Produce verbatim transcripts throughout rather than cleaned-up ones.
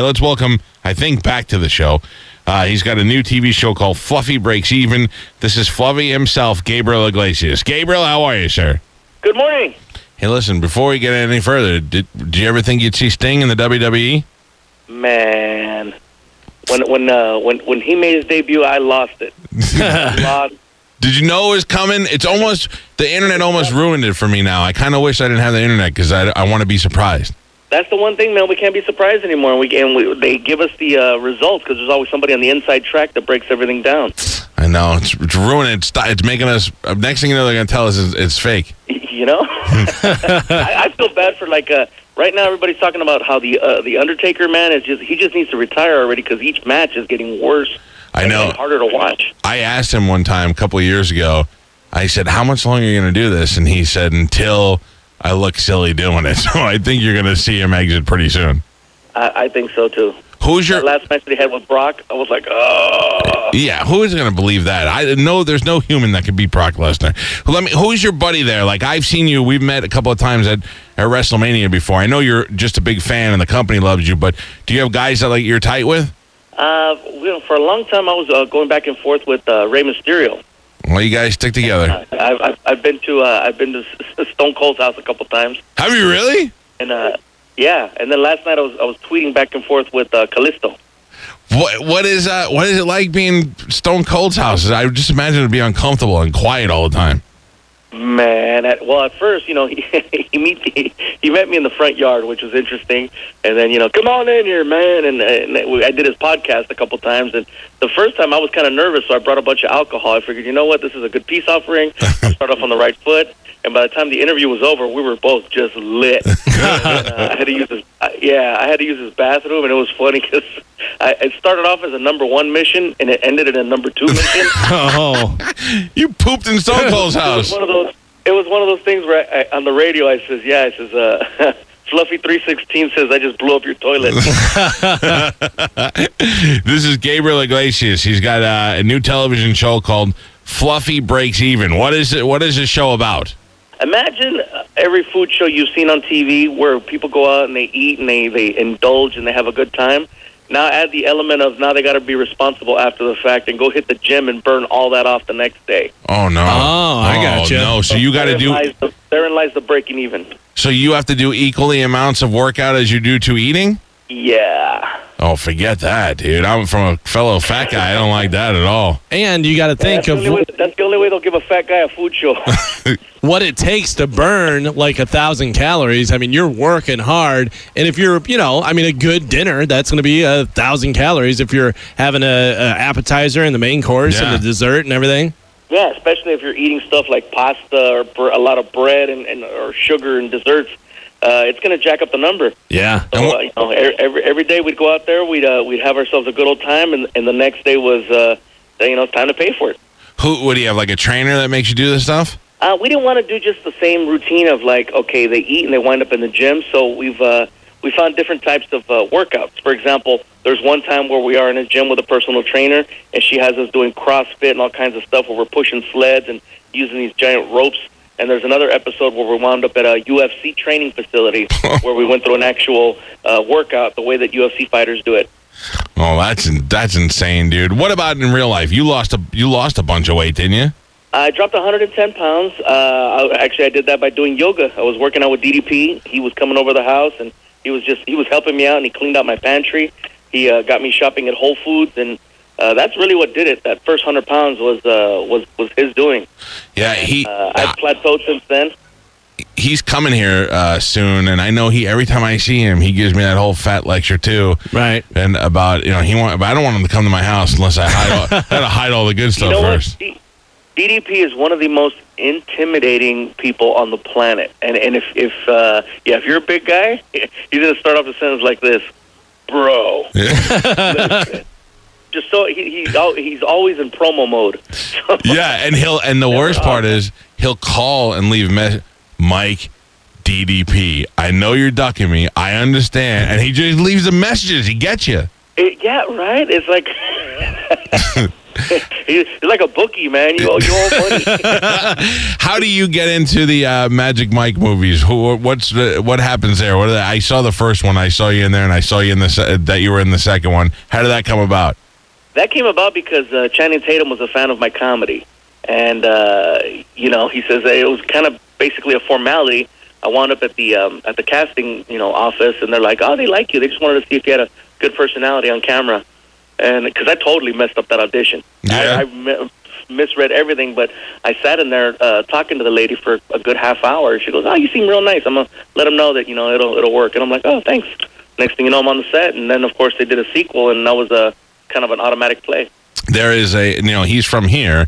Let's welcome, I think, back to the show. Uh, he's got a new T V show called Fluffy Breaks Even. This is Fluffy himself, Gabriel Iglesias. Gabriel, how are you, sir? Good morning. Hey, listen, before we get any further, did, did you ever think you'd see Sting in the W W E? Man, when when uh, when when he made his debut, I lost it. lost. Did you know it was coming? It's almost, the internet almost ruined it for me now. I kind of wish I didn't have the internet because I, I want to be surprised. That's the one thing, man. We can't be surprised anymore. And, we, and we, they give us the uh, results because there's always somebody on the inside track that breaks everything down. I know. It's, it's ruining it. It's making us... Next thing you know, they're going to tell us it's, it's fake. You know? I, I feel bad for, like... Uh, right now, everybody's talking about how the uh, the Undertaker, man, is just he just needs to retire already because each match is getting worse. I know. And harder to watch. I asked him one time a couple of years ago. I said, how much longer are you going to do this? And he said, until... I look silly doing it, so I think you're going to see him exit pretty soon. I, I think so, too. Who's your... That last match that he had with Brock, I was like, oh. Yeah, who is going to believe that? I know there's no human that could beat Brock Lesnar. Let me. Who's your buddy there? Like, I've seen you. We've met a couple of times at, at WrestleMania before. I know you're just a big fan and the company loves you, but do you have guys that like you're tight with? Uh, you know, for a long time, I was uh, going back and forth with uh, Rey Mysterio. Well, you guys stick together. I've, I've, I've been to uh, I've been to Stone Cold's house a couple times. Have you really? And uh, yeah, and then last night I was I was tweeting back and forth with uh, Callisto. What what is uh, what is it like being Stone Cold's house? I just imagine it'd be uncomfortable and quiet all the time. Man, at, well, at first, you know, he he, meet, he he met me in the front yard, which was interesting. And then, you know, come on in here, man. And, and I did his podcast a couple times. And the first time I was kind of nervous, so I brought a bunch of alcohol. I figured, you know what, this is a good peace offering. I'll start off on the right foot. And by the time the interview was over, we were both just lit. And, uh, I had to use his, uh, yeah, I had to use his bathroom, and it was funny because it started off as a number one mission, and it ended in a number two mission. Oh. You pooped in Stone Cold's house. It was one of those, it was one of those things where I, I, on the radio I says, yeah, I says, uh, Fluffy three sixteen says I just blew up your toilet. This is Gabriel Iglesias. He's got uh, a new television show called Fluffy Breaks Even. What is it? What is this show about? Imagine every food show you've seen on T V where people go out and they eat and they, they indulge and they have a good time. Now add the element of now they got to be responsible after the fact and go hit the gym and burn all that off the next day. Oh, no. Oh, I got you. Oh, no. So you got to do... The, therein lies the breaking even. So you have to do equally amounts of workout as you do to eating? Yeah. Oh, forget that, dude. I'm from a fellow fat guy. I don't like that at all. And you got to think that's of... Way, that's the only way they'll give a fat guy a food show. What it takes to burn, like, a thousand calories. I mean, you're working hard. And if you're, you know, I mean, a good dinner, that's going to be a thousand calories if you're having a, a appetizer and the main course yeah. and the dessert and everything. Yeah, especially if you're eating stuff like pasta or a lot of bread and, and or sugar and desserts. Uh, it's going to jack up the number. Yeah. So, uh, you know, every every day we'd go out there, we'd uh, we'd have ourselves a good old time, and, and the next day was, uh, you know, it's time to pay for it. Who would you have, like a trainer that makes you do this stuff? Uh, we didn't want to do just the same routine of like, okay, they eat and they wind up in the gym. So we've uh, we found different types of uh, workouts. For example, there's one time where we are in a gym with a personal trainer, and she has us doing CrossFit and all kinds of stuff where we're pushing sleds and using these giant ropes. And there's another episode where we wound up at a U F C training facility where we went through an actual uh, workout the way that U F C fighters do it. Oh, that's in, that's insane, dude. What about in real life? You lost a you lost a bunch of weight, didn't you? I dropped one hundred ten pounds. Uh, I, actually, I did that by doing yoga. I was working out with D D P. He was coming over the house, and he was just he was helping me out, and he cleaned out my pantry. He uh, got me shopping at Whole Foods, and uh, that's really what did it. That first one hundred pounds was uh, was was his doing. Yeah, he. Uh, I've plateaued since then. He's coming here uh, soon, and I know he. Every time I see him, he gives me that whole fat lecture too. Right. And about you know he want, but I don't want him to come to my house unless I hide. all, I gotta hide all the good stuff you know first. What? D D P is one of the most intimidating people on the planet, and and if if uh, yeah, if you're a big guy, you're gonna start off a sentence like this, bro. Yeah. Just so he, he's al- he's always in promo mode. So yeah, and he'll and the worst part is he'll call and leave message. Mike, D D P. I know you're ducking me. I understand. And he just leaves the messages. He gets you. It, yeah, right. It's like You're like a bookie, man. You owe, you owe money. How do you get into the uh, Magic Mike movies? Who? What's the, what happens there? What are the, I saw the first one. I saw you in there, and I saw you in the se- that you were in the second one. How did that come about? That came about because uh, Channing Tatum was a fan of my comedy, and uh, you know, he says that it was kind of basically a formality. I wound up at the um, at the casting, you know, office, and they're like, "Oh, they like you. They just wanted to see if you had a good personality on camera." And because I totally messed up that audition, yeah. I, I m- misread everything. But I sat in there uh, talking to the lady for a good half hour. She goes, "Oh, you seem real nice. I'm gonna let them know that you know it'll it'll work." And I'm like, "Oh, thanks." Next thing you know, I'm on the set, and then of course they did a sequel, and that was a kind of an automatic play. There is a you know he's from here,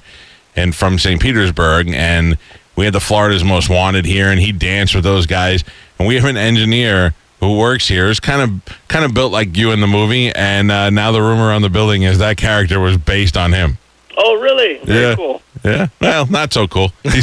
and from Saint Petersburg, and we had the Florida's Most Wanted here, and he danced with those guys. And we have an engineer who works here. It's kind of kind of built like you in the movie, and uh, now the rumor on the building is that character was based on him. Oh, really? Very yeah. cool. Yeah. Well, not so cool. Maybe,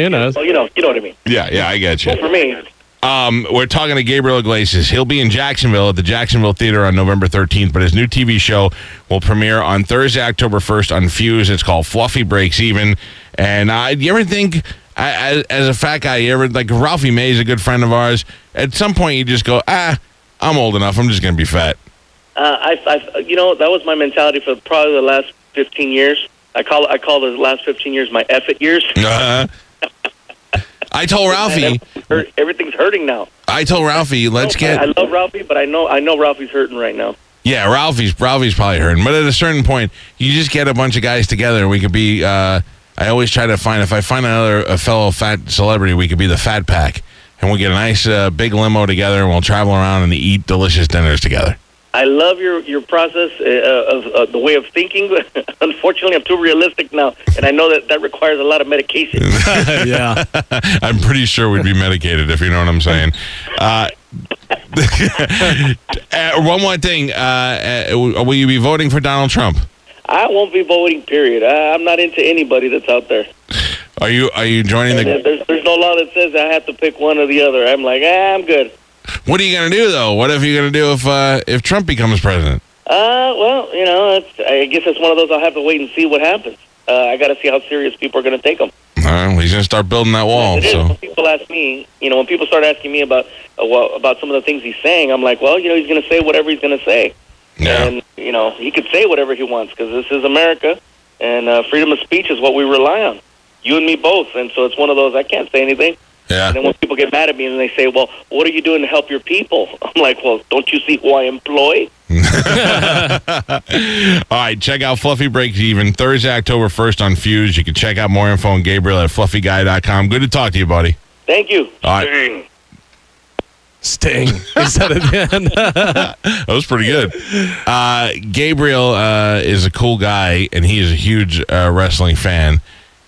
you know. Well, you know, you know what I mean. Yeah, yeah, I get you. Well, for me. Um, we're talking to Gabriel Iglesias. He'll be in Jacksonville at the Jacksonville Theater on November thirteenth, but his new T V show will premiere on Thursday, October first on Fuse. It's called Fluffy Breaks Even. And uh, you ever think, I, as a fat guy, you ever, like Ralphie May is a good friend of ours, at some point you just go, ah, I'm old enough, I'm just going to be fat. Uh, I, I, you know, that was my mentality for probably the last fifteen years. I call I call the last fifteen years my F it years. Uh-huh. I told Ralphie hurt, everything's hurting now. I told Ralphie, let's get. I love Ralphie, but I know I know Ralphie's hurting right now. Yeah, Ralphie's Ralphie's probably hurting, but at a certain point, you just get a bunch of guys together, and we could be. Uh, I always try to find if I find another a fellow fat celebrity, we could be the Fat Pack, and we'll get a nice uh, big limo together, and we'll travel around and eat delicious dinners together. I love your your process uh, of uh, the way of thinking. Unfortunately, I'm too realistic now, and I know that that requires a lot of medication. Yeah, I'm pretty sure we'd be medicated if you know what I'm saying. Uh, one more thing: uh, will you be voting for Donald Trump? I won't be voting. Period. I, I'm not into anybody that's out there. Are you? Are you joining the? There's, there's no law that says I have to pick one or the other. I'm like, ah, I'm good. What are you going to do, though? What are you going to do if uh, if Trump becomes president? Uh, well, you know, it's, I guess it's one of those I'll have to wait and see what happens. Uh, I got to see how serious people are going to take him. All right, well, he's going to start building that wall. Yes, it so. Is. When people ask me, you know, when people start asking me about uh, well, about some of the things he's saying, I'm like, well, you know, he's going to say whatever he's going to say. Yeah. And, you know, he could say whatever he wants because this is America, and uh, freedom of speech is what we rely on. You and me both, and so it's one of those I can't say anything. Yeah. And then when people get mad at me and they say, well, what are you doing to help your people? I'm like, well, don't you see who I employ? All right, check out Fluffy Breaks Even Thursday, October first on Fuse. You can check out more info on Gabriel at fluffy guy dot com. Good to talk to you, buddy. Thank you. All right. Sting. Sting. Is that again? That was pretty good. Uh, Gabriel uh, is a cool guy, and he is a huge uh, wrestling fan.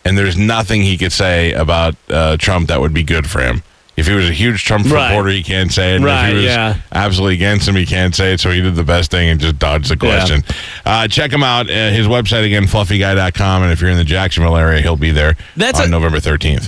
And there's nothing he could say about uh, Trump that would be good for him. If he was a huge Trump right. supporter, he can't say it. And right, if he was yeah. absolutely against him, he can't say it. So he did the best thing and just dodged the question. Yeah. Uh, check him out. Uh, his website, again, fluffy guy dot com. And if you're in the Jacksonville area, he'll be there That's on a- November thirteenth.